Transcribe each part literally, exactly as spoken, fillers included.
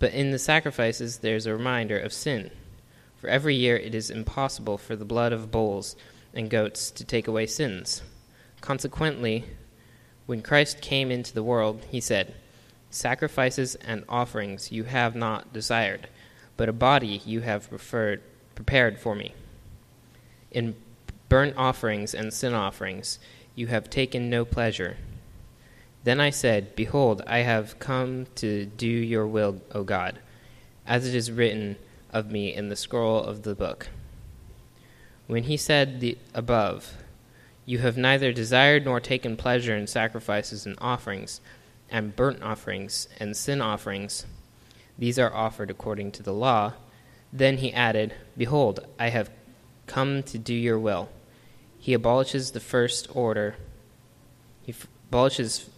But in the sacrifices there is a reminder of sin. For every year it is impossible for the blood of bulls and goats to take away sins. Consequently, when Christ came into the world, he said, "Sacrifices and offerings you have not desired, but a body you have preferred, prepared for me. In burnt offerings and sin offerings you have taken no pleasure." Then I said, "Behold, I have come to do your will, O God, as it is written of me in the scroll of the book." When he said the above, "You have neither desired nor taken pleasure in sacrifices and offerings, and burnt offerings and sin offerings. These are offered according to the law." Then he added, "Behold, I have come to do your will." He abolishes the first order. He f- abolishes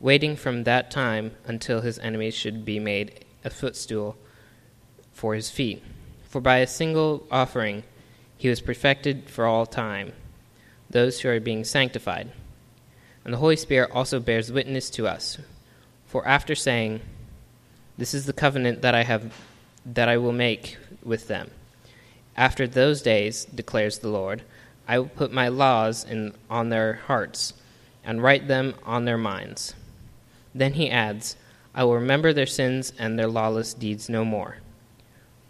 waiting from that time until his enemies should be made a footstool for his feet. For by a single offering he was perfected for all time those who are being sanctified. And the Holy Spirit also bears witness to us. For after saying, "This is the covenant that I have that I will make with them. After those days, declares the Lord, I will put my laws in, on their hearts and write them on their minds." Then he adds, "I will remember their sins and their lawless deeds no more."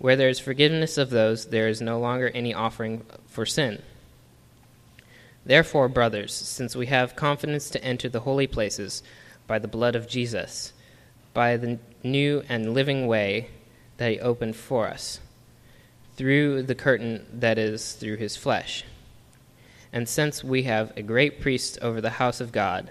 Where there is forgiveness of those, there is no longer any offering for sin. Therefore, brothers, since we have confidence to enter the holy places by the blood of Jesus, by the new and living way that he opened for us, through the curtain that is through his flesh, and since we have a great priest over the house of God,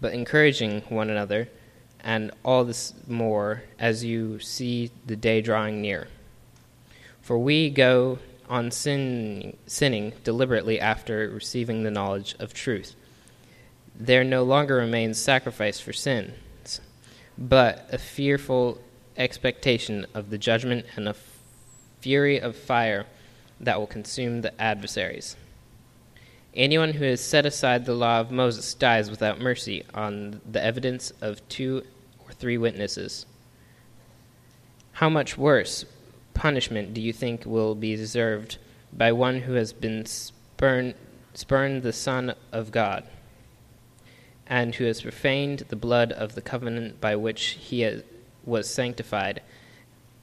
but encouraging one another, and all this more as you see the day drawing near. For we go on sin, sinning deliberately after receiving the knowledge of truth. There no longer remains sacrifice for sins, but a fearful expectation of the judgment and a fury of fire that will consume the adversaries. Anyone who has set aside the law of Moses dies without mercy on the evidence of two or three witnesses. How much worse punishment do you think will be deserved by one who has been spurned, spurned the Son of God, and who has profaned the blood of the covenant by which he was sanctified,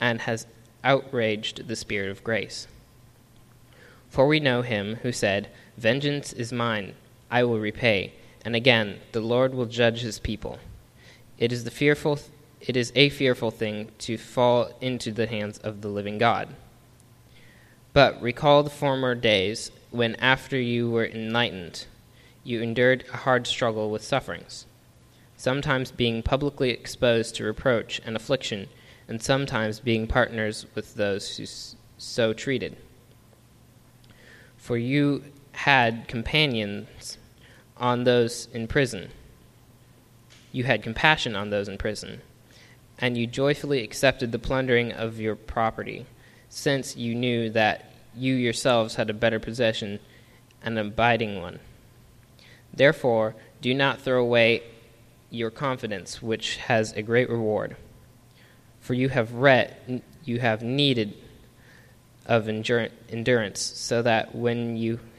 and has outraged the Spirit of grace? For we know him who said, "Vengeance is mine, I will repay," and again, "The Lord will judge his people." It is the fearful th- It is a fearful thing to fall into the hands of the living God. But recall the former days when, after you were enlightened, you endured a hard struggle with sufferings, sometimes being publicly exposed to reproach and affliction, and sometimes being partners with those who so treated. For you had companions on those in prison. You had compassion on those in prison. And you joyfully accepted the plundering of your property, since you knew that you yourselves had a better possession, an abiding one. Therefore, do not throw away your confidence, which has a great reward. For you have read, you have needed of endurance, so that when you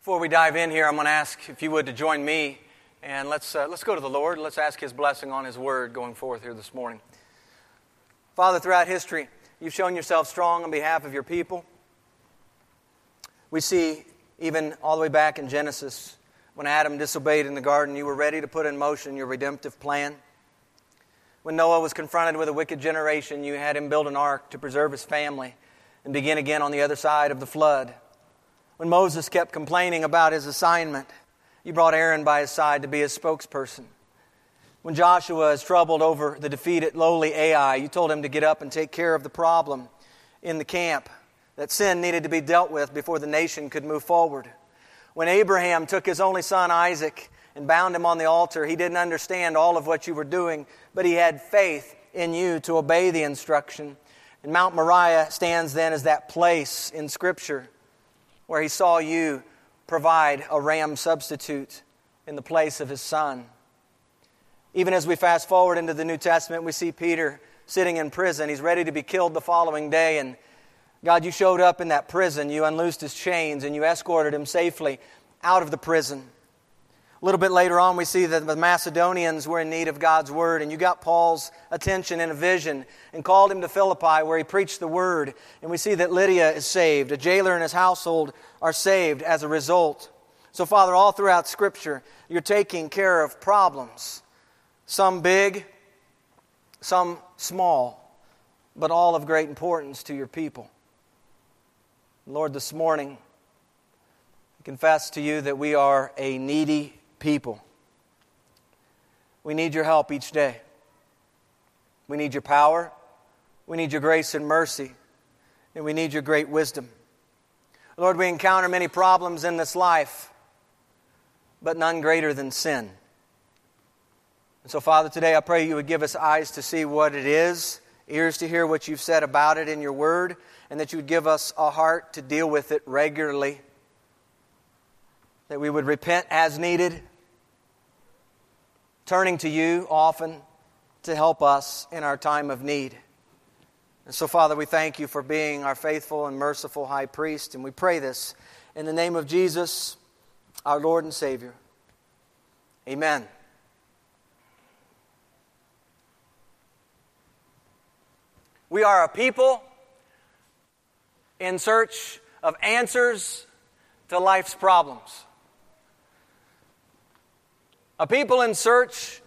Before we dive in here, I'm going to ask if you would to join me, and let's uh, let's go to the Lord. Let's ask His blessing on His Word going forth here this morning. Father, throughout history, you've shown yourself strong on behalf of your people. We see even all the way back in Genesis, when Adam disobeyed in the garden, you were ready to put in motion your redemptive plan. When Noah was confronted with a wicked generation, you had him build an ark to preserve his family and begin again on the other side of the flood. When Moses kept complaining about his assignment, you brought Aaron by his side to be his spokesperson. When Joshua is troubled over the defeat at lowly Ai, you told him to get up and take care of the problem in the camp, that sin needed to be dealt with before the nation could move forward. When Abraham took his only son Isaac and bound him on the altar, he didn't understand all of what you were doing, but he had faith in you to obey the instruction. And Mount Moriah stands then as that place in Scripture where he saw you provide a ram substitute in the place of his son. Even as we fast forward into the New Testament, we see Peter sitting in prison. He's ready to be killed the following day, and God, you showed up in that prison, you unloosed his chains, and you escorted him safely out of the prison. A little bit later on, we see that the Macedonians were in need of God's word, and you got Paul's attention in a vision and called him to Philippi, where he preached the word. And we see that Lydia is saved. A jailer and his household are saved as a result. So, Father, all throughout Scripture, you're taking care of problems, some big, some small, but all of great importance to your people. Lord, this morning, I confess to you that we are a needy people. We need your help each day. We need your power. We need your grace and mercy. And we need your great wisdom. Lord, we encounter many problems in this life, but none greater than sin. And so, Father, today I pray you would give us eyes to see what it is, ears to hear what you've said about it in your word, and that you would give us a heart to deal with it regularly, that we would repent as needed, turning to you often to help us in our time of need. And so, Father, we thank you for being our faithful and merciful high priest, and we pray this in the name of Jesus, our Lord and Savior. Amen. We are a people in search of answers to life's problems. A people in search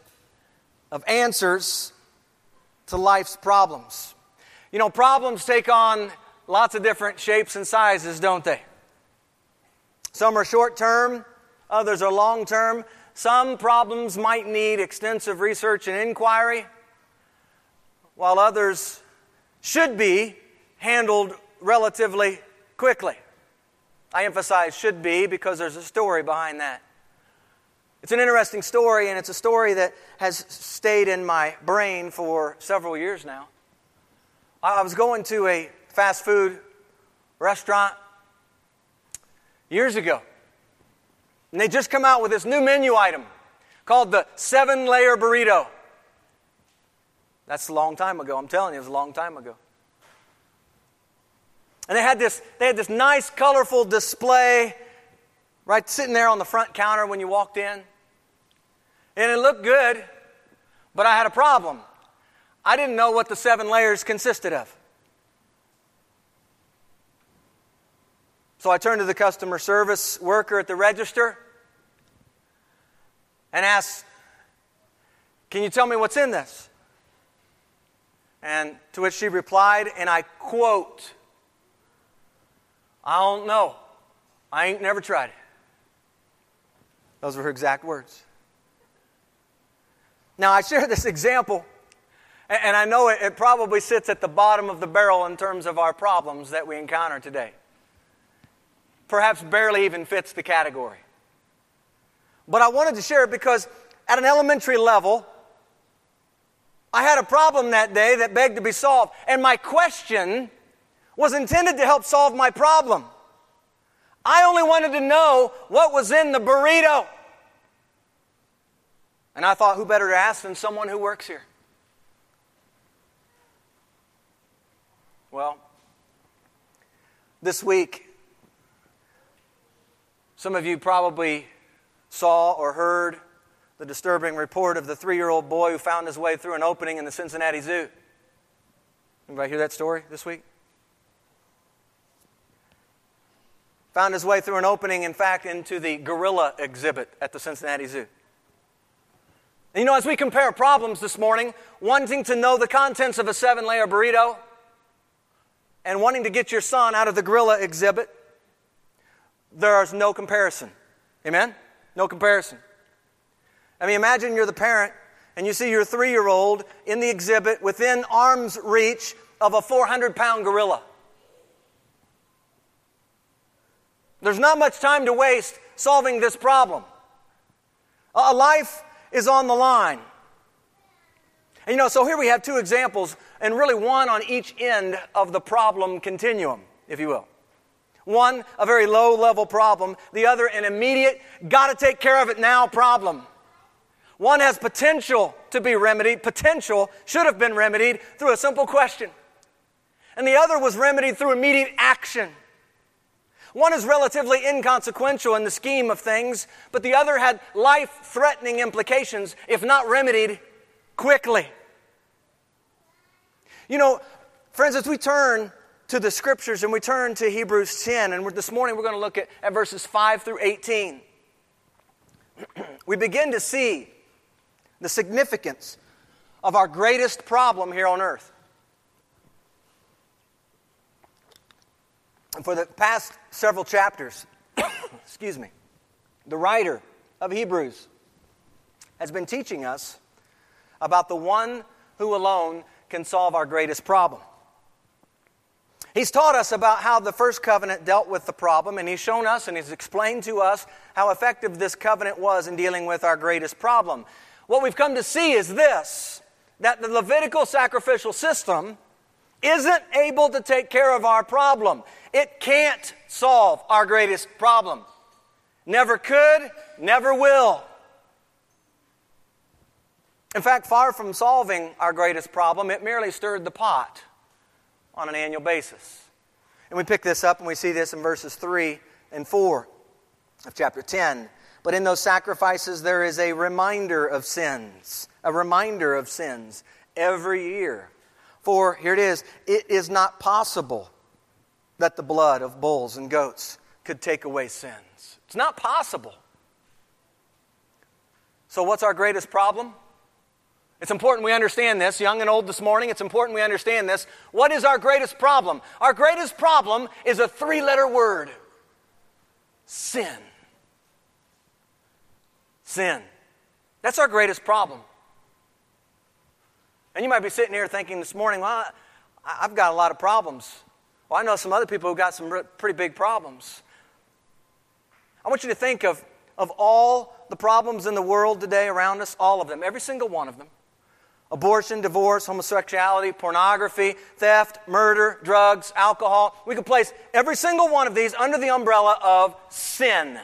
of answers to life's problems. You know, problems take on lots of different shapes and sizes, don't they? Some are short-term, others are long-term. Some problems might need extensive research and inquiry, while others should be handled relatively quickly. I emphasize should be because there's a story behind that. It's an interesting story, and it's a story that has stayed in my brain for several years now. I was going to a fast food restaurant years ago, and they just come out with this new menu item called the seven-layer burrito. That's a long time ago. I'm telling you, it was a long time ago. And they had this they had this nice, colorful display right sitting there on the front counter when you walked in. And it looked good, but I had a problem. I didn't know what the seven layers consisted of. So I turned to the customer service worker at the register and asked, "Can you tell me what's in this?" And to which she replied, and I quote, I don't know. I ain't never tried it. Those were her exact words. Now, I share this example, and I know it probably sits at the bottom of the barrel in terms of our problems that we encounter today. Perhaps barely even fits the category. But I wanted to share it because at an elementary level, I had a problem that day that begged to be solved, and my question was intended to help solve my problem. I only wanted to know what was in the burrito. And I thought, who better to ask than someone who works here? Well, this week, some of you probably saw or heard the disturbing report of the three-year-old boy who found his way through an opening in the Cincinnati Zoo. Anybody hear that story this week? Found his way through an opening, in fact, into the gorilla exhibit at the Cincinnati Zoo. And you know, as we compare problems this morning, wanting to know the contents of a seven-layer burrito and wanting to get your son out of the gorilla exhibit, there is no comparison. Amen? No comparison. I mean, imagine you're the parent and you see your three-year-old in the exhibit within arm's reach of a four hundred pound gorilla. There's not much time to waste solving this problem. A life is on the line. And you know, so here we have two examples, and really one on each end of the problem continuum, if you will. One, a very low-level problem. The other, an immediate, gotta take care of it now problem. One has potential to be remedied, potential should have been remedied through a simple question. And the other was remedied through immediate action. One is relatively inconsequential in the scheme of things, but the other had life-threatening implications if not remedied quickly. You know, friends, as we turn to the Scriptures and we turn to Hebrews ten, and we're, this morning we're going to look at, at verses five through eighteen, we begin to see the significance of our greatest problem here on earth. And for the past several chapters, excuse me, the writer of Hebrews has been teaching us about the one who alone can solve our greatest problem. He's taught us about how the first covenant dealt with the problem, and he's shown us and he's explained to us how effective this covenant was in dealing with our greatest problem. What we've come to see is this, that the Levitical sacrificial system isn't able to take care of our problem. It can't solve our greatest problem. Never could, never will. In fact, far from solving our greatest problem, it merely stirred the pot on an annual basis. And we pick this up and we see this in verses three and four of chapter ten. But in those sacrifices there is a reminder of sins, a reminder of sins every year. For, here it is, it is not possible that the blood of bulls and goats could take away sins. It's not possible. So what's our greatest problem? It's important we understand this, young and old this morning. It's important we understand this. What is our greatest problem? Our greatest problem is a three-letter word. Sin. Sin. That's our greatest problem. And you might be sitting here thinking this morning, well, I've got a lot of problems. Well, I know some other people who got some pretty big problems. I want you to think of, of all the problems in the world today around us, all of them, every single one of them. Abortion, divorce, homosexuality, pornography, theft, murder, drugs, alcohol. We could place every single one of these under the umbrella of sin.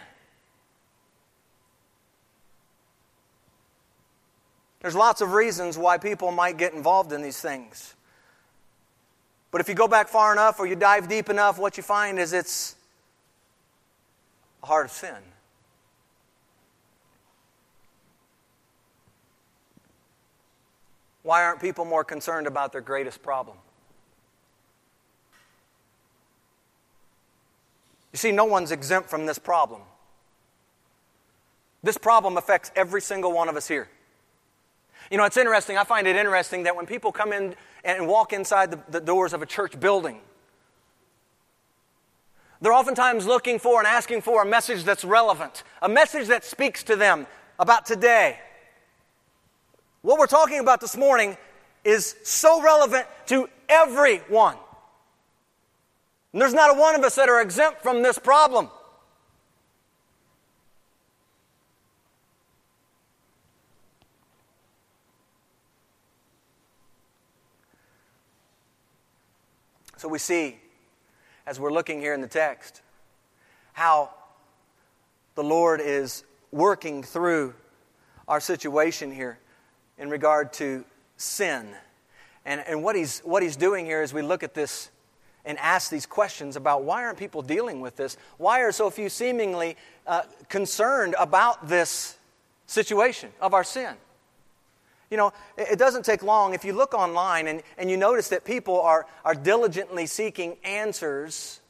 There's lots of reasons why people might get involved in these things. But if you go back far enough or you dive deep enough, what you find is it's a heart of sin. Why aren't people more concerned about their greatest problem? You see, no one's exempt from this problem. This problem affects every single one of us here. You know, it's interesting. I find it interesting that when people come in and walk inside the, the doors of a church building, they're oftentimes looking for and asking for a message that's relevant, a message that speaks to them about today. What we're talking about this morning is so relevant to everyone. And there's not a one of us that are exempt from this problem. So we see, as we're looking here in the text, how the Lord is working through our situation here in regard to sin. And, and what he's, what he's doing here is we look at this and ask these questions about why aren't people dealing with this? Why are so few seemingly uh, concerned about this situation of our sin? You know, it doesn't take long. If you look online and, and you notice that people are, are diligently seeking answers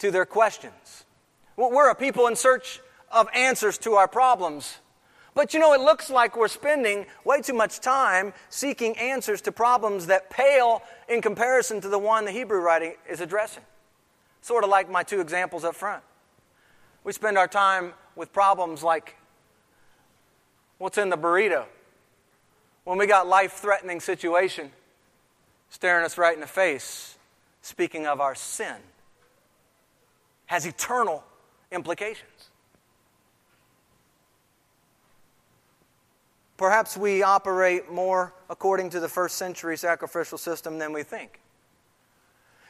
to their questions. We're a people in search of answers to our problems. But you know, it looks like we're spending way too much time seeking answers to problems that pale in comparison to the one the Hebrew writing is addressing. Sort of like my two examples up front. We spend our time with problems like, what's in the burrito? When we got life-threatening situation staring us right in the face, speaking of our sin, has eternal implications. Perhaps we operate more according to the first century sacrificial system than we think.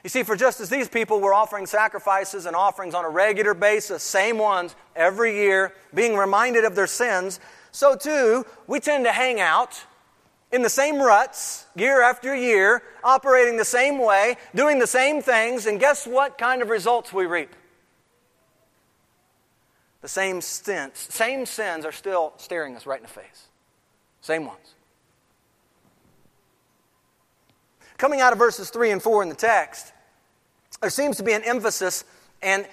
You see, for just as these people were offering sacrifices and offerings on a regular basis, same ones every year, being reminded of their sins, so too we tend to hang out in the same ruts, year after year, operating the same way, doing the same things, and guess what kind of results we reap? The same sins, same sins are still staring us right in the face. Same ones. Coming out of verses three and four in the text, there seems to be an emphasis and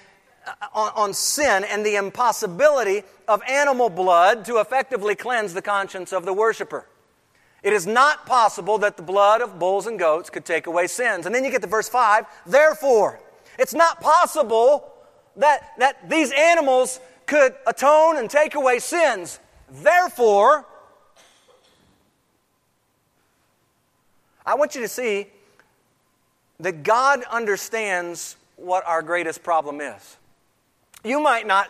on, on sin and the impossibility of animal blood to effectively cleanse the conscience of the worshiper. It is not possible that the blood of bulls and goats could take away sins. And then you get to verse five, therefore, it's not possible that, that these animals could atone and take away sins. Therefore, I want you to see that God understands what our greatest problem is. You might not,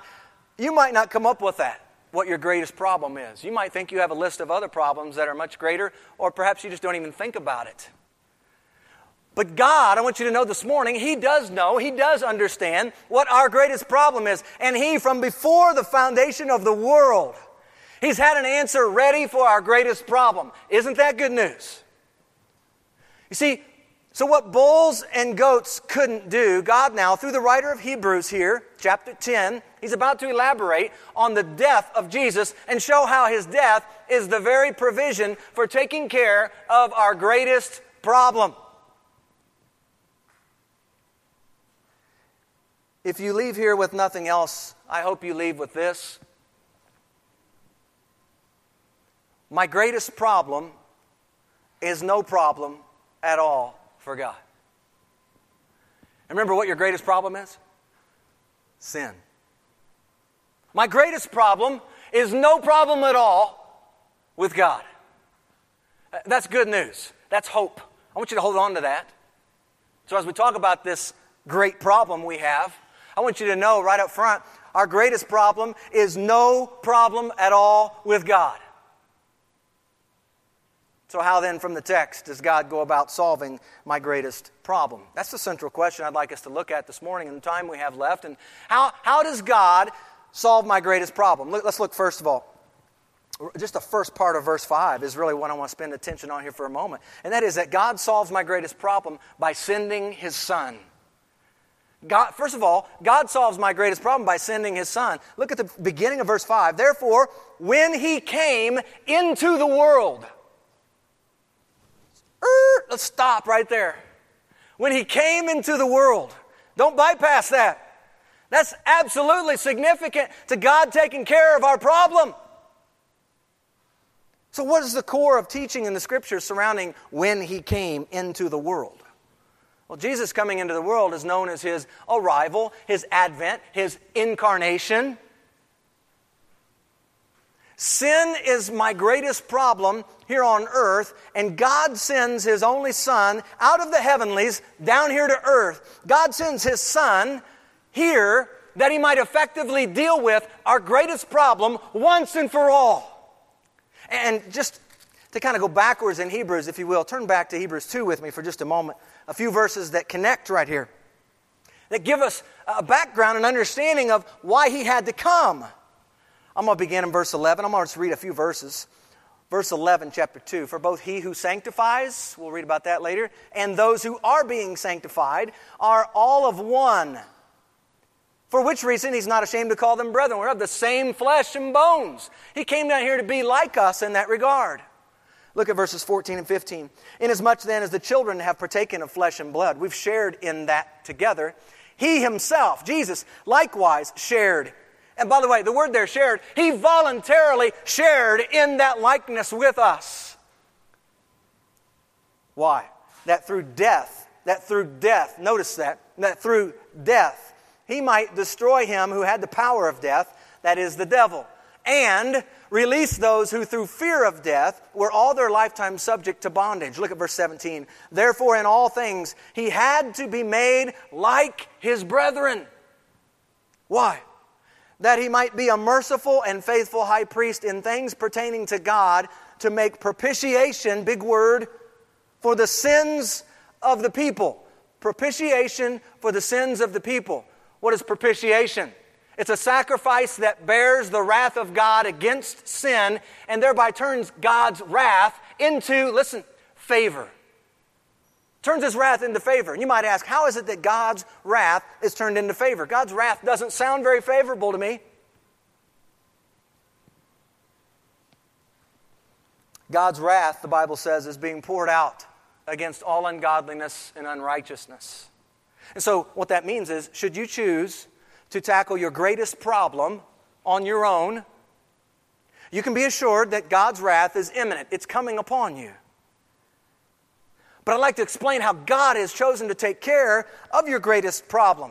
you might not come up with that. What your greatest problem is. You might think you have a list of other problems that are much greater, or perhaps you just don't even think about it. But God, I want you to know this morning, He does know, He does understand what our greatest problem is. And He, from before the foundation of the world, He's had an answer ready for our greatest problem. Isn't that good news? You see, so what bulls and goats couldn't do, God now, through the writer of Hebrews here, chapter ten, He's about to elaborate on the death of Jesus and show how His death is the very provision for taking care of our greatest problem. If you leave here with nothing else, I hope you leave with this. My greatest problem is no problem at all for God. And remember what your greatest problem is? Sin. My greatest problem is no problem at all with God. That's good news. That's hope. I want you to hold on to that. So as we talk about this great problem we have, I want you to know right up front, our greatest problem is no problem at all with God. So how then from the text does God go about solving my greatest problem? That's the central question I'd like us to look at this morning in the time we have left. And how, how does God solve my greatest problem? Let's look first of all. Just the first part of verse five is really what I want to spend attention on here for a moment. And that is that God solves my greatest problem by sending His Son. God, first of all, God solves my greatest problem by sending His Son. Look at the beginning of verse five. Therefore, when He came into the world. Er, let's stop right there. When He came into the world. Don't bypass that. That's absolutely significant to God taking care of our problem. So what is the core of teaching in the Scriptures surrounding when he came into the world? Well, Jesus coming into the world is known as his arrival, his advent, his incarnation. Sin is my greatest problem here on earth, and God sends his only Son out of the heavenlies down here to earth. God sends his Son here that he might effectively deal with our greatest problem once and for all. And just to kind of go backwards in Hebrews, if you will, turn back to Hebrews two with me for just a moment. A few verses that connect right here, that give us a background and understanding of why he had to come. I'm going to begin in verse eleven. I'm going to just read a few verses. Verse eleven, chapter two. For both he who sanctifies, we'll read about that later, and those who are being sanctified are all of one. For which reason he's not ashamed to call them brethren. We're of the same flesh and bones. He came down here to be like us in that regard. Look at verses fourteen and fifteen. Inasmuch then as the children have partaken of flesh and blood, we've shared in that together. He himself, Jesus, likewise shared. And by the way, the word there, shared, he voluntarily shared in that likeness with us. Why? That through death, that through death, notice that, that through death, he might destroy him who had the power of death, that is the devil, and release those who through fear of death were all their lifetime subject to bondage. Look at verse seventeen. Therefore in all things he had to be made like his brethren. Why? That he might be a merciful and faithful high priest in things pertaining to God, to make propitiation, big word, for the sins of the people. Propitiation for the sins of the people. What is propitiation? It's a sacrifice that bears the wrath of God against sin and thereby turns God's wrath into, listen, favor. Turns his wrath into favor. And you might ask, how is it that God's wrath is turned into favor? God's wrath doesn't sound very favorable to me. God's wrath, the Bible says, is being poured out against all ungodliness and unrighteousness. And so what that means is, should you choose to tackle your greatest problem on your own, you can be assured that God's wrath is imminent. It's coming upon you. But I'd like to explain how God has chosen to take care of your greatest problem.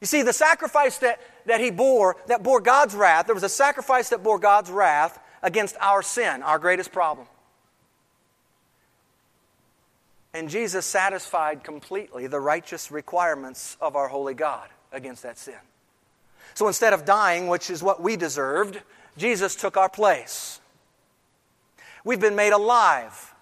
You see, the sacrifice that, that he bore, that bore God's wrath, there was a sacrifice that bore God's wrath against our sin, our greatest problem. And Jesus satisfied completely the righteous requirements of our holy God against that sin. So instead of dying, which is what we deserved, Jesus took our place. We've been made alive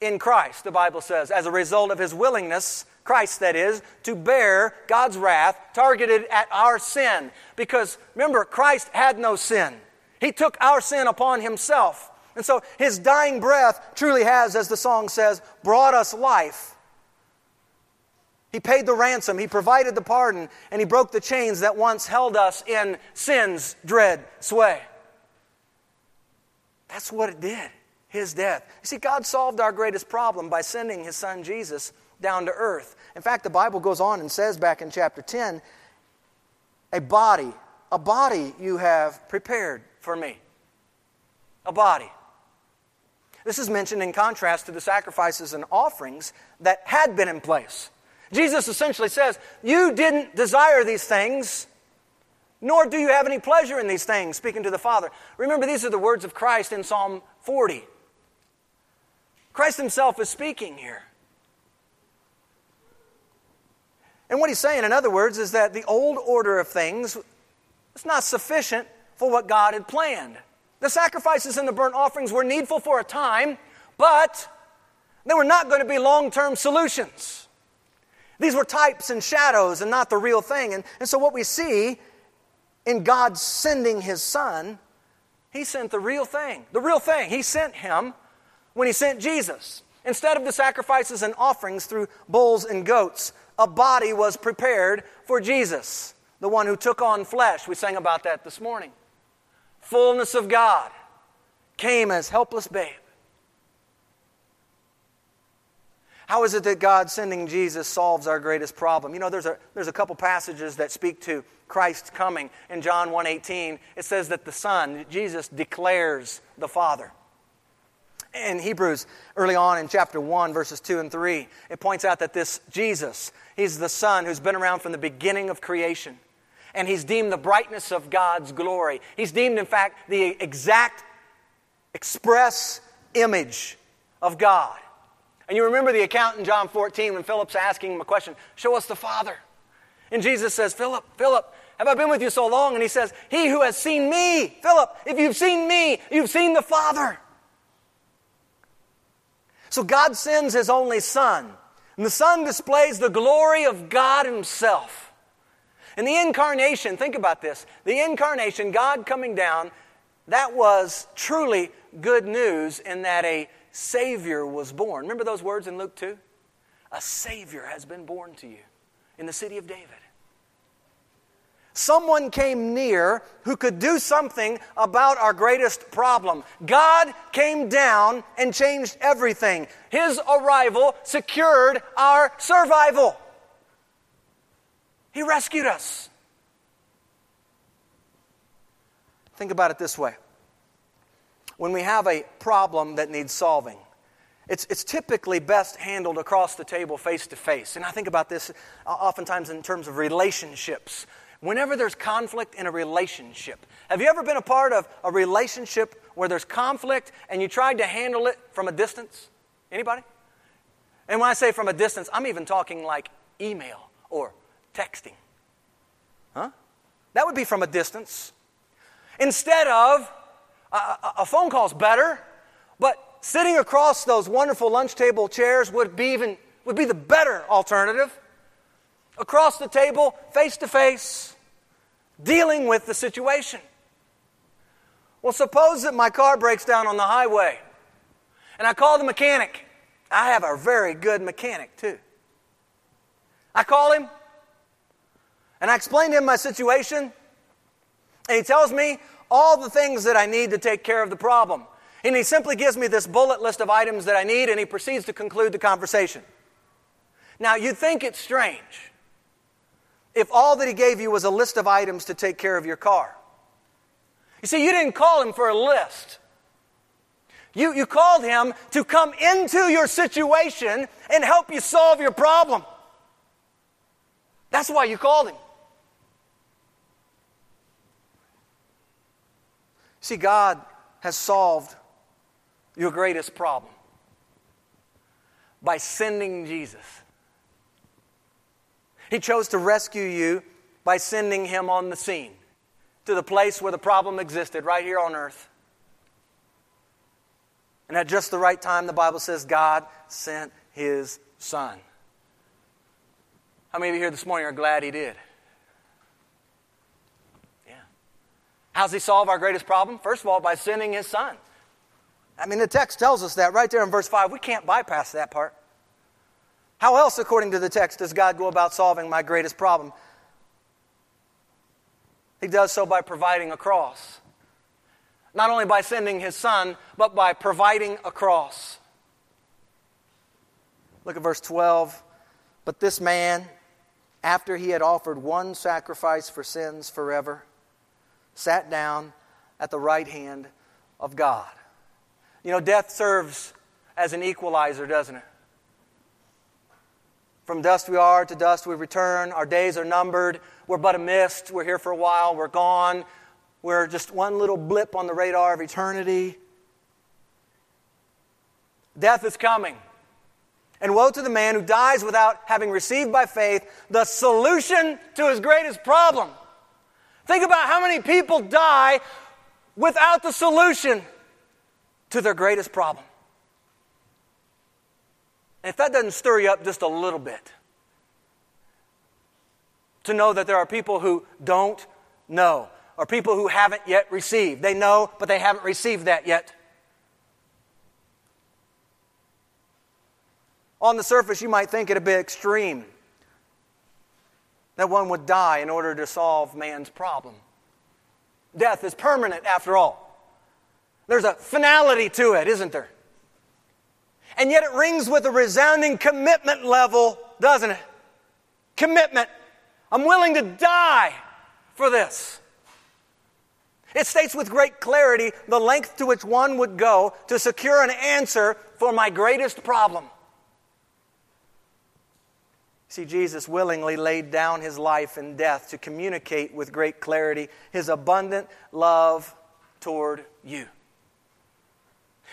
in Christ, the Bible says, as a result of his willingness, Christ that is, to bear God's wrath targeted at our sin. Because remember, Christ had no sin. He took our sin upon himself. And so his dying breath truly has, as the song says, brought us life. He paid the ransom, he provided the pardon, and he broke the chains that once held us in sin's dread sway. That's what it did. His death. You see, God solved our greatest problem by sending his Son Jesus down to earth. In fact, the Bible goes on and says back in chapter ten, a body, a body you have prepared for me. A body. This is mentioned in contrast to the sacrifices and offerings that had been in place. Jesus essentially says, you didn't desire these things, nor do you have any pleasure in these things, speaking to the Father. Remember, these are the words of Christ in Psalm forty. Christ himself is speaking here. And what he's saying, in other words, is that the old order of things is not sufficient for what God had planned. The sacrifices and the burnt offerings were needful for a time, but they were not going to be long-term solutions. These were types and shadows and not the real thing. And, and so what we see in God sending his Son, he sent the real thing. The real thing. He sent him when he sent Jesus. Instead of the sacrifices and offerings through bulls and goats, a body was prepared for Jesus, the one who took on flesh. We sang about that this morning. Fullness of God came as helpless babe. How is it that God sending Jesus solves our greatest problem? You know, there's a, there's a couple passages that speak to Christ's coming. In John one eighteen, it says that the Son, Jesus, declares the Father. in Hebrews early on in chapter one, verses two and three. It points out that this Jesus, he's the Son who's been around from the beginning of creation. And he's deemed the brightness of God's glory. He's deemed, in fact, the exact express image of God. And you remember the account in John fourteen when Philip's asking him a question, show us the Father. And Jesus says, Philip, Philip, have I been with you so long? And he says, he who has seen me, Philip, if you've seen me, you've seen the Father. So God sends his only Son. And the Son displays the glory of God himself. And the incarnation, think about this, the incarnation, God coming down, that was truly good news in that a Savior was born. Remember those words in Luke two? A Savior has been born to you in the city of David. Someone came near who could do something about our greatest problem. God came down and changed everything. His arrival secured our survival. He rescued us. Think about it this way. When we have a problem that needs solving, it's, it's typically best handled across the table, face to face. And I think about this oftentimes in terms of relationships. Whenever there's conflict in a relationship, have you ever been a part of a relationship where there's conflict and you tried to handle it from a distance? Anybody? And when I say from a distance, I'm even talking like email or texting. Huh? That would be from a distance. Instead of, a, a phone call's better, but sitting across those wonderful lunch table chairs would be even would be the better alternative. Across the table, face to face, dealing with the situation. Well, suppose that my car breaks down on the highway, and I call the mechanic. I have a very good mechanic, too. I call him, and I explain to him my situation, and he tells me all the things that I need to take care of the problem. And he simply gives me this bullet list of items that I need, and he proceeds to conclude the conversation. Now, you'd think it's strange if all that he gave you was a list of items to take care of your car. You see, you didn't call him for a list. You, you called him to come into your situation and help you solve your problem. That's why you called him. See, God has solved your greatest problem by sending Jesus. He chose to rescue you by sending him on the scene to the place where the problem existed, right here on earth. And at just the right time, the Bible says God sent his Son. How many of you here this morning are glad he did? Yeah. How does he solve our greatest problem? First of all, by sending his Son. I mean, the text tells us that right there in verse five. We can't bypass that part. How else, according to the text, does God go about solving my greatest problem? He does so by providing a cross. Not only by sending his Son, but by providing a cross. Look at verse twelve. But this man, after he had offered one sacrifice for sins forever, sat down at the right hand of God. You know, death serves as an equalizer, doesn't it? From dust we are, to dust we return. Our days are numbered. We're but a mist. We're here for a while. We're gone. We're just one little blip on the radar of eternity. Death is coming. And woe to the man who dies without having received by faith the solution to his greatest problem. Think about how many people die without the solution to their greatest problem. And if that doesn't stir you up just a little bit, to know that there are people who don't know, or people who haven't yet received. They know, but they haven't received that yet. On the surface, you might think it a bit extreme that one would die in order to solve man's problem. Death is permanent, after all. There's a finality to it, isn't there? And yet it rings with a resounding commitment level, doesn't it? Commitment. I'm willing to die for this. It states with great clarity the length to which one would go to secure an answer for my greatest problem. See, Jesus willingly laid down his life and death to communicate with great clarity his abundant love toward you.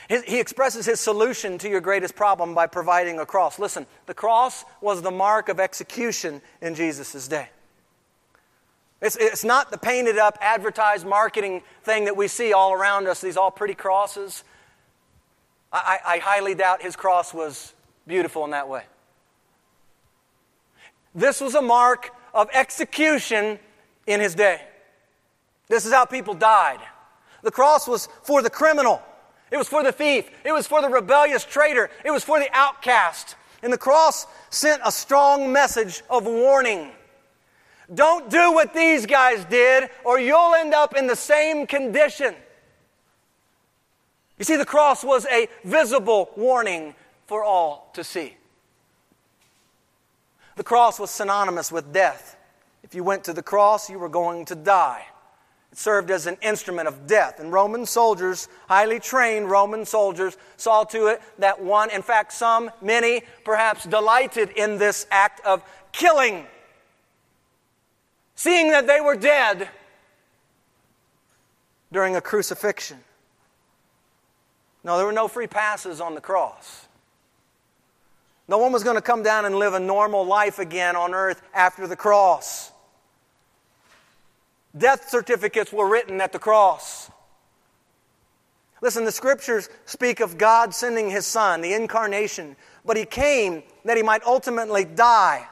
He expresses his solution to your greatest problem by providing a cross. Listen, the cross was the mark of execution in Jesus' day. It's, it's not the painted up, advertised marketing thing that we see all around us, these all pretty crosses. I, I, I highly doubt his cross was beautiful in that way. This was a mark of execution in his day. This is how people died. The cross was for the criminal. It was for the thief. It was for the rebellious traitor. It was for the outcast. And the cross sent a strong message of warning. Don't do what these guys did, or you'll end up in the same condition. You see, the cross was a visible warning for all to see. The cross was synonymous with death. If you went to the cross, you were going to die. It served as an instrument of death. And Roman soldiers, highly trained Roman soldiers, saw to it that one, in fact, some, many, perhaps delighted in this act of killing. Seeing that they were dead during a crucifixion. No, there were no free passes on the cross. No one was going to come down and live a normal life again on earth after the cross. Death certificates were written at the cross. Listen, the Scriptures speak of God sending His Son, the Incarnation, but He came that He might ultimately die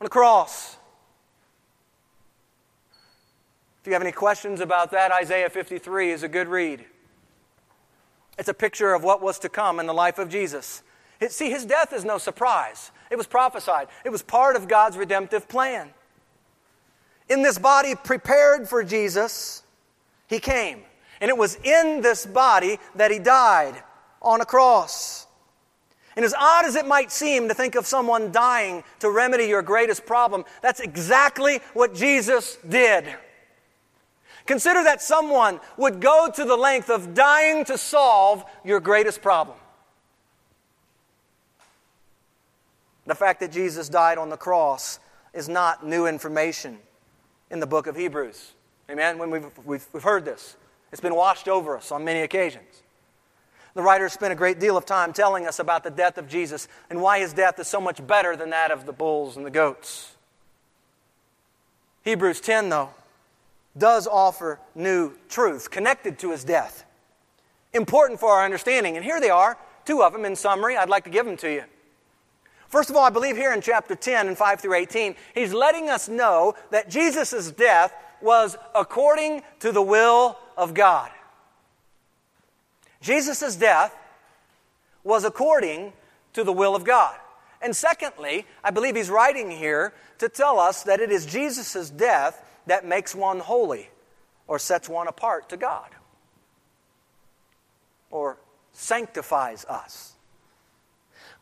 on the cross. If you have any questions about that, Isaiah fifty-three is a good read. It's a picture of what was to come in the life of Jesus. See, His death is no surprise. It was prophesied. It was part of God's redemptive plan. In this body prepared for Jesus, He came. And it was in this body that He died on a cross. And as odd as it might seem to think of someone dying to remedy your greatest problem, that's exactly what Jesus did. Consider that someone would go to the length of dying to solve your greatest problem. The fact that Jesus died on the cross is not new information in the book of Hebrews. Amen? When we've, we've, we've heard this. It's been washed over us on many occasions. The writer spent a great deal of time telling us about the death of Jesus and why His death is so much better than that of the bulls and the goats. Hebrews ten, though, does offer new truths connected to His death, important for our understanding. And here they are, two of them in summary. I'd like to give them to you. First of all, I believe here in chapter ten and five through eighteen, he's letting us know that Jesus' death was according to the will of God. Jesus' death was according to the will of God. And secondly, I believe he's writing here to tell us that it is Jesus' death that makes one holy or sets one apart to God or sanctifies us.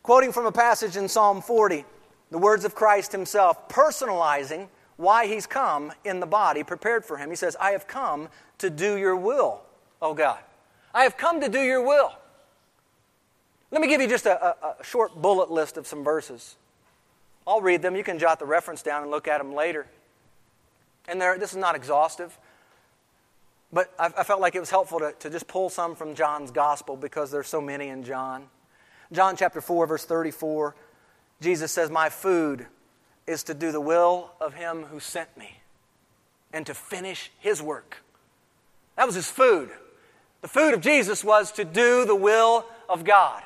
Quoting from a passage in Psalm forty, the words of Christ Himself, personalizing why He's come in the body prepared for Him. He says, I have come to do your will, O God. I have come to do your will. Let me give you just a, a, a short bullet list of some verses. I'll read them. You can jot the reference down and look at them later. And this is not exhaustive, but I, I felt like it was helpful to, to just pull some from John's Gospel because there's so many in John. John chapter four, verse thirty-four, Jesus says, my food is to do the will of Him who sent me and to finish His work. That was His food. The food of Jesus was to do the will of God.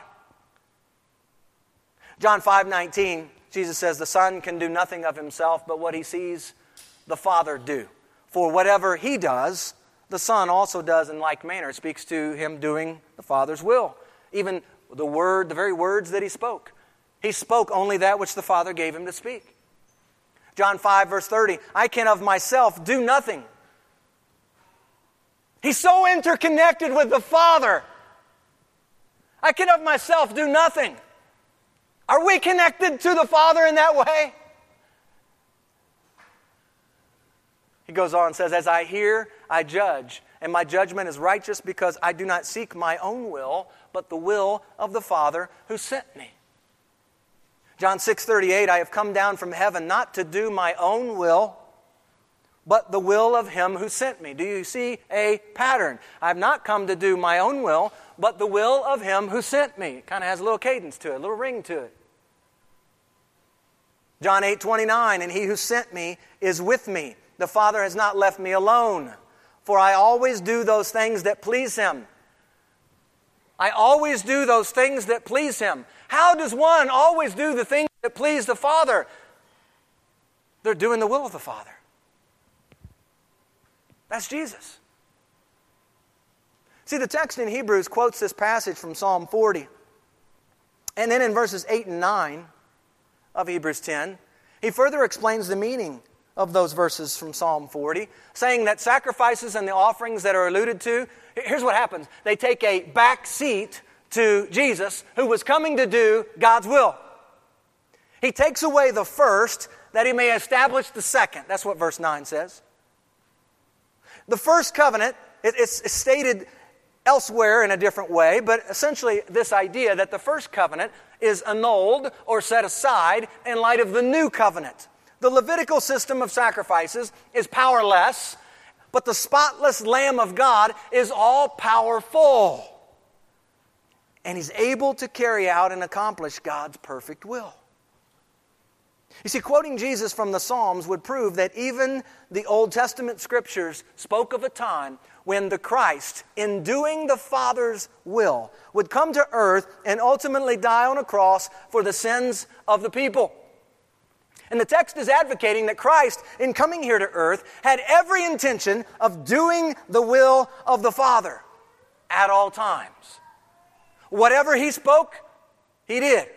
John five nineteen, Jesus says, the Son can do nothing of Himself but what He sees the Father do. For whatever He does, the Son also does in like manner. It speaks to Him doing the Father's will. Even The word, the very words that He spoke. He spoke only that which the Father gave Him to speak. John five, verse thirty, I can of myself do nothing. He's so interconnected with the Father. I can of myself do nothing. Are we connected to the Father in that way? goes on and says, as I hear, I judge, and my judgment is righteous because I do not seek my own will, but the will of the Father who sent me. John six thirty-eight, I have come down from heaven not to do my own will, but the will of him who sent me. Do you see a pattern? I have not come to do my own will, but the will of him who sent me. It kind of has a little cadence to it, a little ring to it. John eight twenty-nine, and he who sent me is with me. The Father has not left me alone, for I always do those things that please him. I always do those things that please him. How does one always do the things that please the Father? They're doing the will of the Father. That's Jesus. See, the text in Hebrews quotes this passage from Psalm forty. And then in verses eight and nine of Hebrews ten, he further explains the meaning of those verses from Psalm forty, saying that sacrifices and the offerings that are alluded to, here's what happens. They take a back seat to Jesus, who was coming to do God's will. He takes away the first that he may establish the second. That's what verse nine says. The first covenant, it's stated elsewhere in a different way, but essentially this idea that the first covenant is annulled or set aside in light of the new covenant. The Levitical system of sacrifices is powerless, but the spotless Lamb of God is all-powerful, and he's able to carry out and accomplish God's perfect will. You see, quoting Jesus from the Psalms would prove that even the Old Testament Scriptures spoke of a time when the Christ, in doing the Father's will, would come to earth and ultimately die on a cross for the sins of the people. And the text is advocating that Christ, in coming here to earth, had every intention of doing the will of the Father at all times. Whatever he spoke, he did.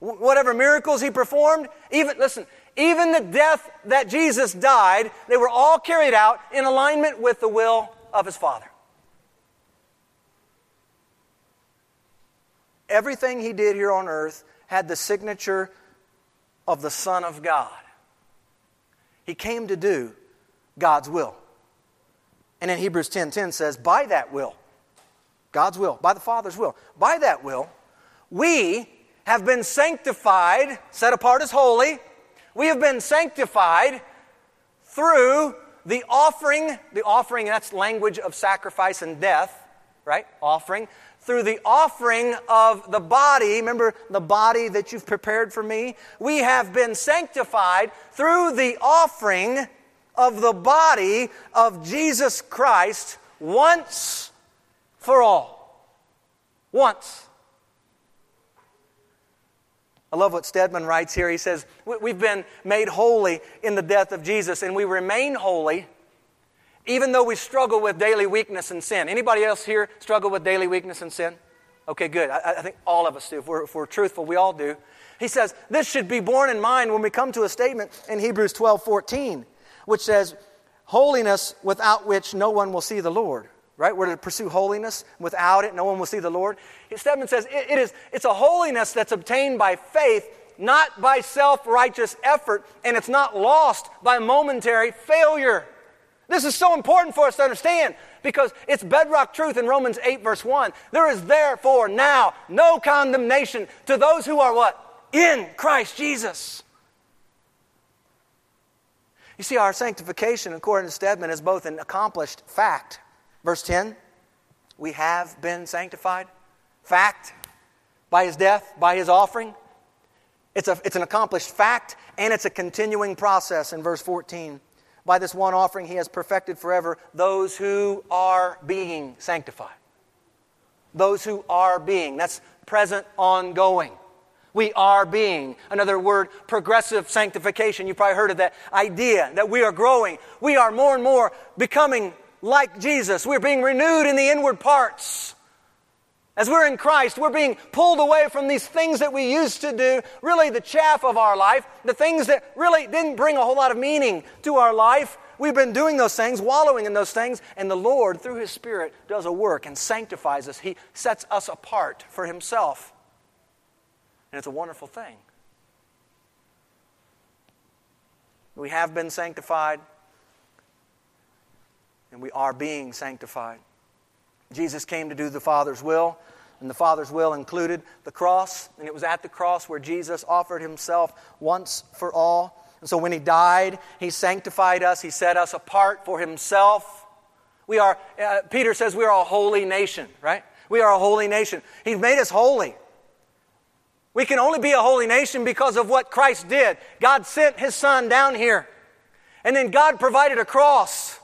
Whatever miracles he performed, even, listen, even the death that Jesus died, they were all carried out in alignment with the will of his Father. Everything he did here on earth had the signature of the Son of God. He came to do God's will. And in Hebrews ten ten says, by that will, God's will, by the Father's will, by that will, we have been sanctified, set apart as holy. We have been sanctified through the offering, the offering, that's language of sacrifice and death, right? Offering. Through the offering of the body, remember the body that you've prepared for me? We have been sanctified through the offering of the body of Jesus Christ once for all. Once. I love what Stedman writes here. He says, we've been made holy in the death of Jesus, and we remain holy even though we struggle with daily weakness and sin. Anybody else here struggle with daily weakness and sin? Okay, good. I, I think all of us do. If we're, if we're truthful, we all do. He says, this should be borne in mind when we come to a statement in Hebrews twelve fourteen, which says, holiness without which no one will see the Lord. Right? We're to pursue holiness. Without it, no one will see the Lord. Stedman says it, it is, it's a holiness that's obtained by faith, not by self-righteous effort, and it's not lost by momentary failure. This is so important for us to understand because it's bedrock truth in Romans eight, verse one. There is therefore now no condemnation to those who are what? In Christ Jesus. You see, our sanctification, according to Stedman, is both an accomplished fact. Verse ten, we have been sanctified. Fact, by his death, by his offering. It's, a, it's an accomplished fact, and it's a continuing process in verse fourteen. By this one offering he has perfected forever those who are being sanctified. Those who are being. That's present, ongoing. We are being. Another word, progressive sanctification. You probably heard of that idea that we are growing. We are more and more becoming like Jesus. We're being renewed in the inward parts. As we're in Christ, we're being pulled away from these things that we used to do, really the chaff of our life, the things that really didn't bring a whole lot of meaning to our life. We've been doing those things, wallowing in those things, and the Lord, through his Spirit, does a work and sanctifies us. He sets us apart for himself. And it's a wonderful thing. We have been sanctified. and we are being sanctified. Jesus came to do the Father's will, and the Father's will included the cross, and it was at the cross where Jesus offered himself once for all. And so when he died, he sanctified us, he set us apart for himself. We are, uh, Peter says we are a holy nation, right? We are a holy nation. He's made us holy. We can only be a holy nation because of what Christ did. God sent his Son down here, and then God provided a cross.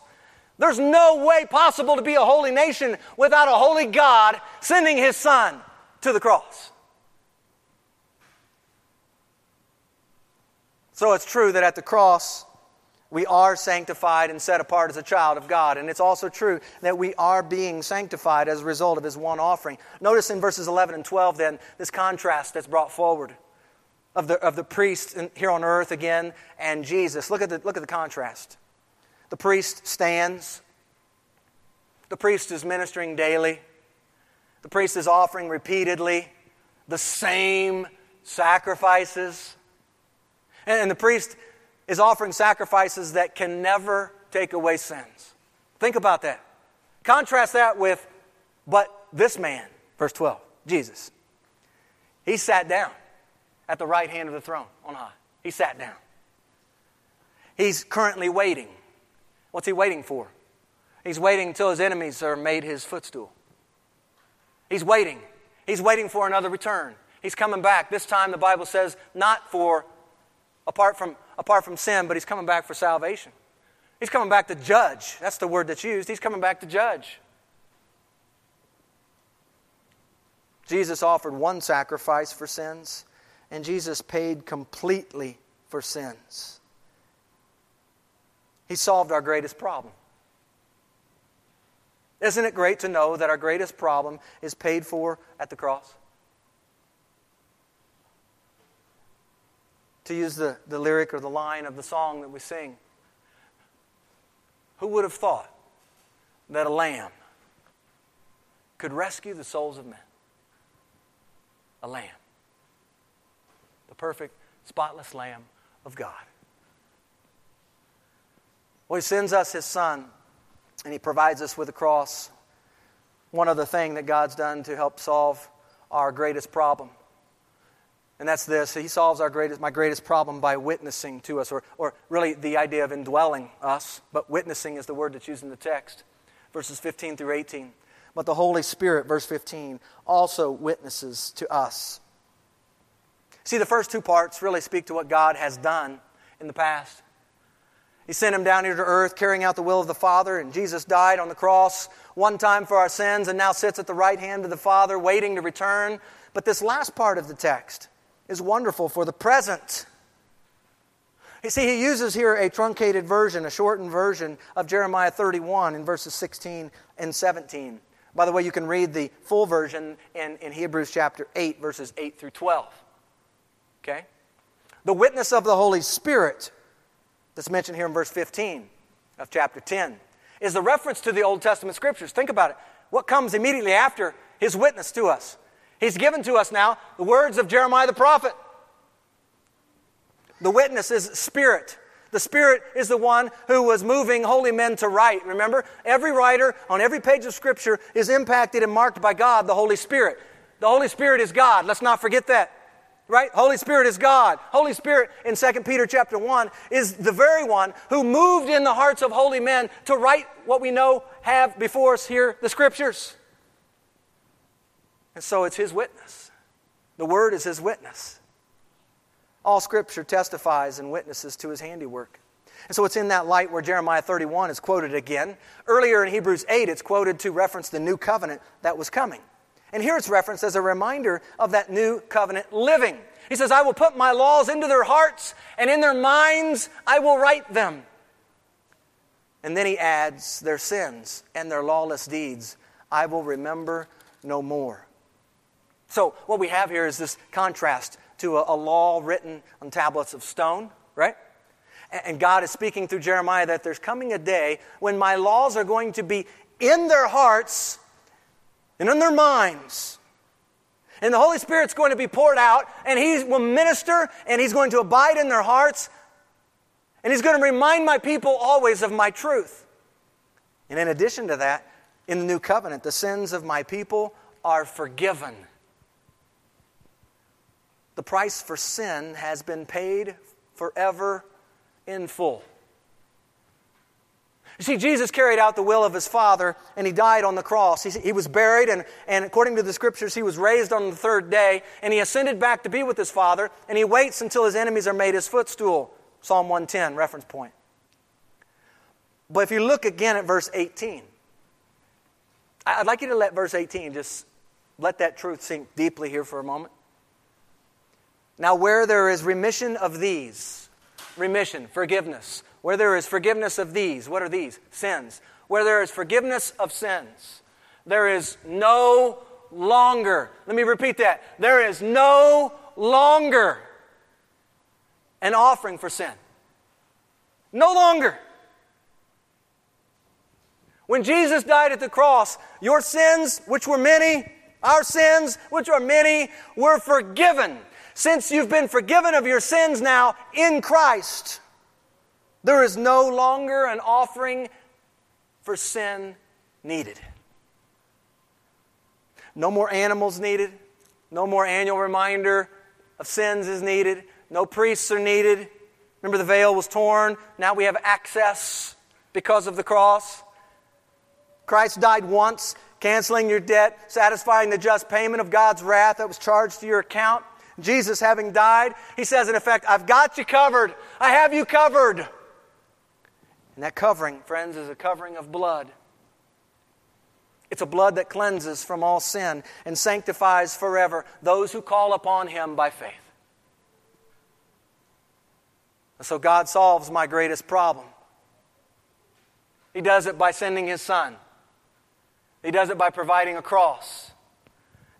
There's no way possible to be a holy nation without a holy God sending his Son to the cross. So it's true that at the cross, we are sanctified and set apart as a child of God. And it's also true that we are being sanctified as a result of his one offering. Notice in verses eleven and twelve then, this contrast that's brought forward of the, of the priest here on earth again and Jesus. Look at the, look at the contrast. The priest stands. The priest is ministering daily. The priest is offering repeatedly the same sacrifices. And the priest is offering sacrifices that can never take away sins. Think about that. Contrast that with, but this man, verse twelve, Jesus. He sat down at the right hand of the throne on high. He sat down. He's currently waiting. What's he waiting for? He's waiting until his enemies are made his footstool. He's waiting. He's waiting for another return. He's coming back. This time the Bible says not for Apart from, apart from sin, but he's coming back for salvation. He's coming back to judge. That's the word that's used. He's coming back to judge. Jesus offered one sacrifice for sins, and Jesus paid completely for sins. He solved our greatest problem. Isn't it great to know that our greatest problem is paid for at the cross? To use the, the lyric or the line of the song that we sing, who would have thought that a lamb could rescue the souls of men? A lamb. The perfect, spotless Lamb of God. Well, he sends us his Son, and he provides us with a cross. One other thing that God's done to help solve our greatest problem. And that's this, he solves our greatest, my greatest problem by witnessing to us, or, or really the idea of indwelling us, but witnessing is the word that's used in the text, verses fifteen through eighteen. But the Holy Spirit, verse fifteen, also witnesses to us. See, the first two parts really speak to what God has done in the past. He sent him down here to earth, carrying out the will of the Father, and Jesus died on the cross one time for our sins and now sits at the right hand of the Father, waiting to return. But this last part of the text is wonderful for the present. You see, he uses here a truncated version, a shortened version of Jeremiah thirty-one in verses sixteen and seventeen. By the way, you can read the full version in, in Hebrews chapter eight, verses eight through twelve. Okay? The witness of the Holy Spirit that's mentioned here in verse fifteen of chapter ten is the reference to the Old Testament scriptures. Think about it. What comes immediately after his witness to us? He's given to us now the words of Jeremiah the prophet. The witness is Spirit. The Spirit is the one who was moving holy men to write. Remember, every writer on every page of Scripture is impacted and marked by God, the Holy Spirit. The Holy Spirit is God. Let's not forget that. Right? Holy Spirit is God. Holy Spirit in Second Peter chapter one is the very one who moved in the hearts of holy men to write what we know have before us here, the Scriptures. And so it's his witness. The Word is his witness. All Scripture testifies and witnesses to his handiwork. And so it's in that light where Jeremiah thirty-one is quoted again. Earlier in Hebrews eight, it's quoted to reference the new covenant that was coming. And here it's referenced as a reminder of that new covenant living. He says, I will put my laws into their hearts, and in their minds I will write them. And then he adds, their sins and their lawless deeds I will remember no more. So what we have here is this contrast to a, a law written on tablets of stone, right? And, and God is speaking through Jeremiah that there's coming a day when my laws are going to be in their hearts and in their minds. And the Holy Spirit's going to be poured out, and he will minister, and he's going to abide in their hearts, and he's going to remind my people always of my truth. And in addition to that, in the new covenant, the sins of my people are forgiven. The price for sin has been paid forever in full. You see, Jesus carried out the will of his Father, and he died on the cross. He, he was buried, and, and according to the Scriptures, he was raised on the third day, and he ascended back to be with his Father, and he waits until his enemies are made his footstool. Psalm one ten, reference point. But if you look again at verse eighteen, I'd like you to let verse eighteen, just let that truth sink deeply here for a moment. Now where there is remission of these, remission, forgiveness, where there is forgiveness of these, what are these? Sins. Where there is forgiveness of sins, there is no longer, let me repeat that, there is no longer an offering for sin. No longer. When Jesus died at the cross, your sins, which were many, our sins, which are many, were forgiven. Since you've been forgiven of your sins now in Christ, there is no longer an offering for sin needed. No more animals needed. No more annual reminder of sins is needed. No priests are needed. Remember, the veil was torn. Now we have access because of the cross. Christ died once, canceling your debt, satisfying the just payment of God's wrath that was charged to your account. Jesus, having died, he says, in effect, I've got you covered. I have you covered. And that covering, friends, is a covering of blood. It's a blood that cleanses from all sin and sanctifies forever those who call upon him by faith. And so God solves my greatest problem. He does it by sending his Son. He does it by providing a cross.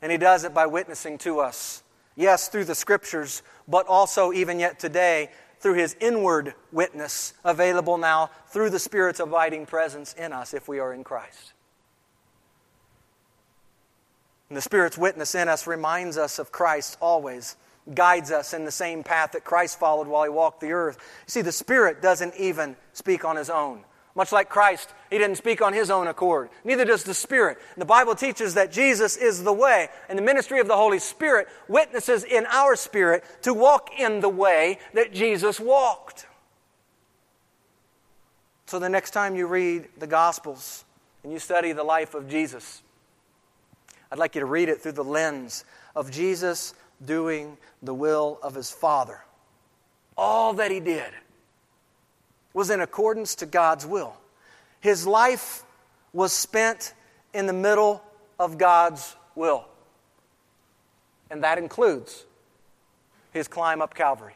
And he does it by witnessing to us. Yes, through the Scriptures, but also even yet today, through his inward witness available now through the Spirit's abiding presence in us if we are in Christ. And the Spirit's witness in us reminds us of Christ always, guides us in the same path that Christ followed while he walked the earth. You see, the Spirit doesn't even speak on his own. Much like Christ, he didn't speak on his own accord. Neither does the Spirit. And the Bible teaches that Jesus is the way, and the ministry of the Holy Spirit witnesses in our spirit to walk in the way that Jesus walked. So the next time you read the Gospels and you study the life of Jesus, I'd like you to read it through the lens of Jesus doing the will of his Father. All that he did was in accordance to God's will. His life was spent in the middle of God's will. And that includes his climb up Calvary.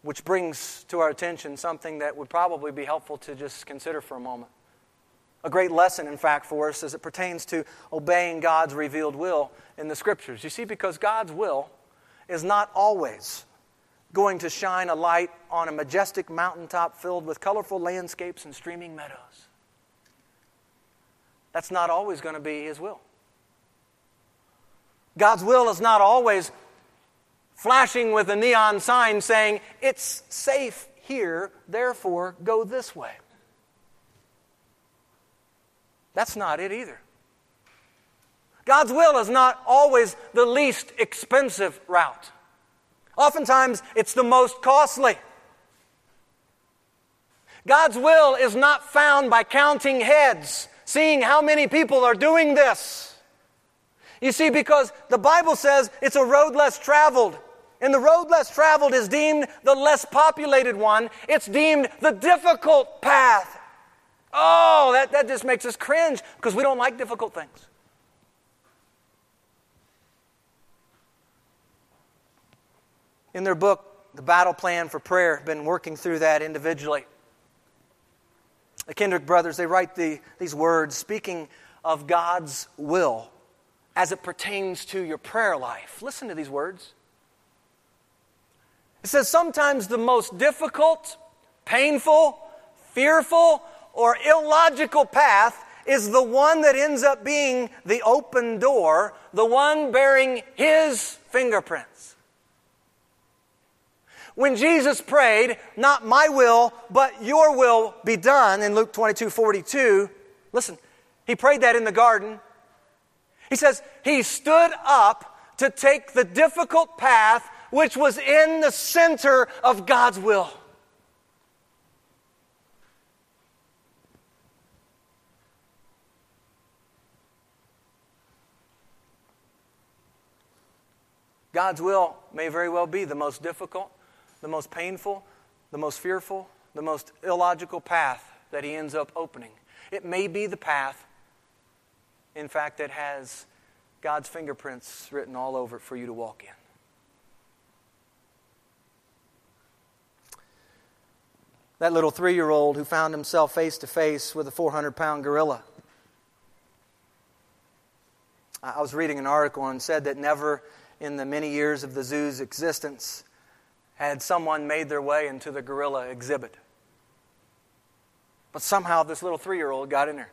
Which brings to our attention something that would probably be helpful to just consider for a moment. A great lesson, in fact, for us as it pertains to obeying God's revealed will in the Scriptures. You see, because God's will is not always going to shine a light on a majestic mountaintop filled with colorful landscapes and streaming meadows. That's not always going to be his will. God's will is not always flashing with a neon sign saying, it's safe here, therefore go this way. That's not it either. God's will is not always the least expensive route. Oftentimes, it's the most costly. God's will is not found by counting heads, seeing how many people are doing this. You see, because the Bible says it's a road less traveled, and the road less traveled is deemed the less populated one. It's deemed the difficult path. Oh, that, that just makes us cringe because we don't like difficult things. In their book, The Battle Plan for Prayer, been working through that individually. The Kendrick brothers, they write the, these words, speaking of God's will as it pertains to your prayer life. Listen to these words. It says, sometimes the most difficult, painful, fearful, or illogical path is the one that ends up being the open door, the one bearing his fingerprints. When Jesus prayed, not my will, but your will be done in Luke twenty-two forty-two, listen, he prayed that in the garden. He says, he stood up to take the difficult path which was in the center of God's will. God's will may very well be the most difficult, the most painful, the most fearful, the most illogical path that he ends up opening. It may be the path, in fact, that has God's fingerprints written all over it for you to walk in. That little three-year-old who found himself face-to-face with a four hundred pound gorilla. I was reading an article and said that never in the many years of the zoo's existence had someone made their way into the gorilla exhibit. But somehow this little three-year-old got in there.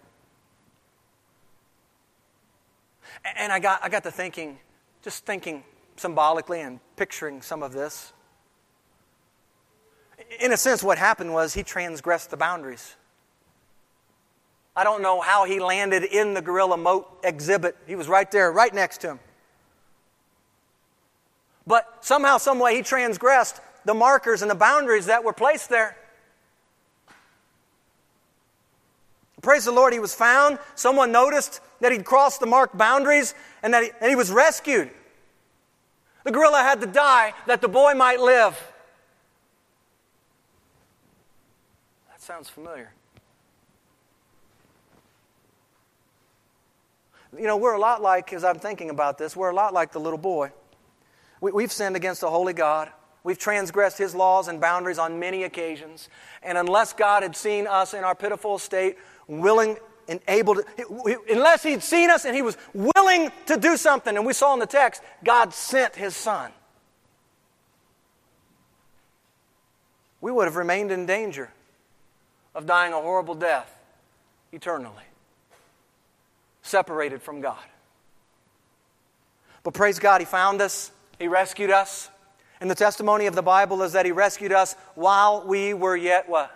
And I got I got to thinking, just thinking symbolically and picturing some of this. In a sense, what happened was he transgressed the boundaries. I don't know how he landed in the gorilla moat exhibit. He was right there, right next to him. But somehow, some way, he transgressed the markers and the boundaries that were placed there. Praise the Lord, he was found. Someone noticed that he'd crossed the marked boundaries and that he, and he was rescued. The gorilla had to die that the boy might live. That sounds familiar. You know, we're a lot like, as I'm thinking about this, we're a lot like the little boy. We, we've sinned against the holy God. We've transgressed His laws and boundaries on many occasions. And unless God had seen us in our pitiful state, willing and able to, unless He'd seen us and He was willing to do something, and we saw in the text, God sent His Son, we would have remained in danger of dying a horrible death eternally, separated from God. But praise God, He found us, He rescued us. And the testimony of the Bible is that He rescued us while we were yet what?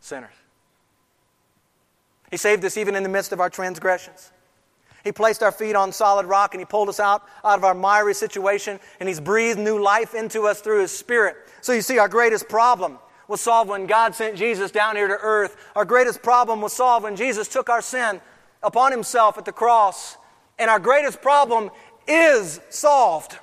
Sinners. He saved us even in the midst of our transgressions. He placed our feet on solid rock and He pulled us out, out of our miry situation, and He's breathed new life into us through His Spirit. So you see, our greatest problem was solved when God sent Jesus down here to earth. Our greatest problem was solved when Jesus took our sin upon Himself at the cross. And our greatest problem is solved.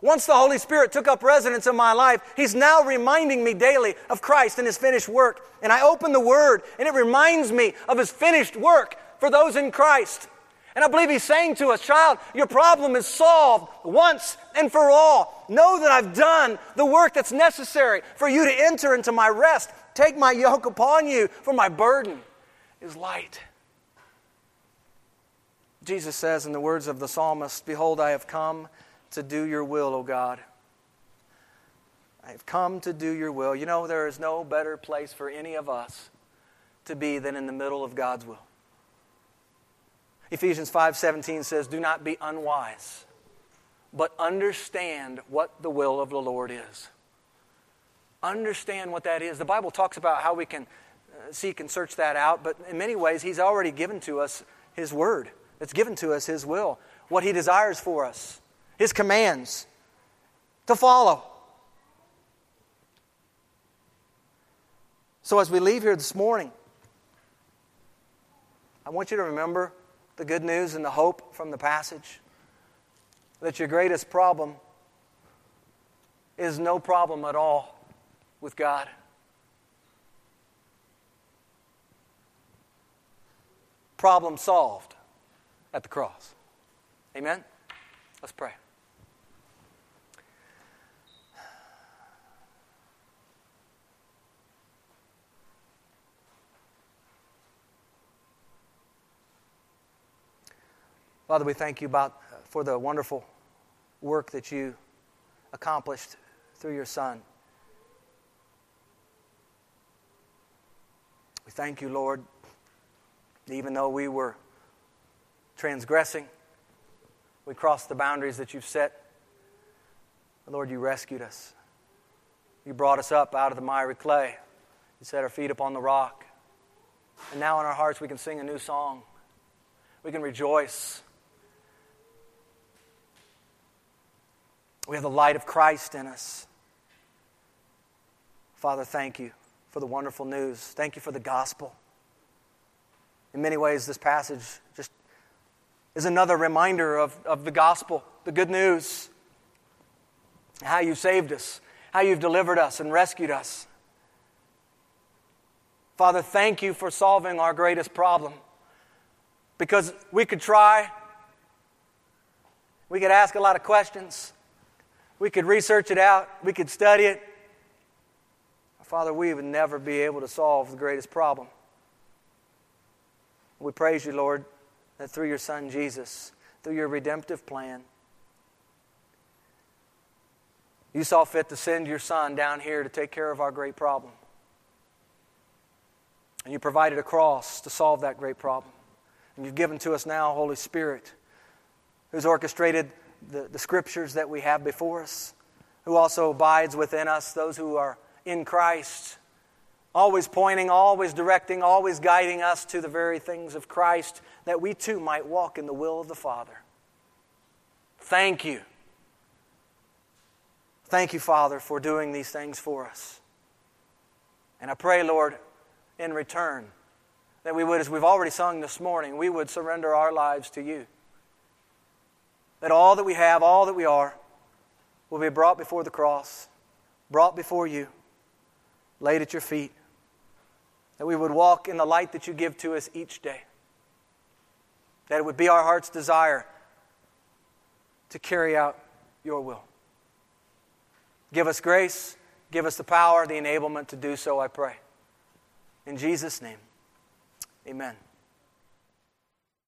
Once the Holy Spirit took up residence in my life, He's now reminding me daily of Christ and His finished work. And I open the Word, and it reminds me of His finished work for those in Christ. And I believe He's saying to us, child, your problem is solved once and for all. Know that I've done the work that's necessary for you to enter into my rest. Take my yoke upon you, for my burden is light. Jesus says in the words of the psalmist, behold, I have come to do your will, O God. I have come to do your will. You know, there is no better place for any of us to be than in the middle of God's will. Ephesians five seventeen says, do not be unwise, but understand what the will of the Lord is. Understand what that is. The Bible talks about how we can seek and search that out, but in many ways, He's already given to us His word. It's given to us His will, what He desires for us. His commands to follow. So as we leave here this morning, I want you to remember the good news and the hope from the passage that your greatest problem is no problem at all with God. Problem solved at the cross. Amen? Let's pray. Father, we thank you about, for the wonderful work that you accomplished through your Son. We thank you, Lord, that even though we were transgressing, we crossed the boundaries that you've set. Lord, you rescued us. You brought us up out of the miry clay. You set our feet upon the rock. And now in our hearts we can sing a new song. We can rejoice. We have the light of Christ in us. Father, thank you for the wonderful news. Thank you for the gospel. In many ways, this passage just is another reminder of, of the gospel, the good news, how you saved us, how you've delivered us and rescued us. Father, thank you for solving our greatest problem, because we could try, we could ask a lot of questions, we could research it out, we could study it. Father, we would never be able to solve the greatest problem. We praise you, Lord, that through your Son Jesus, through your redemptive plan, you saw fit to send your Son down here to take care of our great problem. And you provided a cross to solve that great problem. And you've given to us now Holy Spirit, who's orchestrated the, the scriptures that we have before us, who also abides within us, those who are in Christ, always pointing, always directing, always guiding us to the very things of Christ, that we too might walk in the will of the Father. Thank you. Thank you, Father, for doing these things for us. And I pray, Lord, in return, that we would, as we've already sung this morning, we would surrender our lives to you. That all that we have, all that we are, will be brought before the cross, brought before you, laid at your feet, that we would walk in the light that you give to us each day, that it would be our heart's desire to carry out your will. Give us grace, give us the power, the enablement to do so, I pray. In Jesus' name, amen.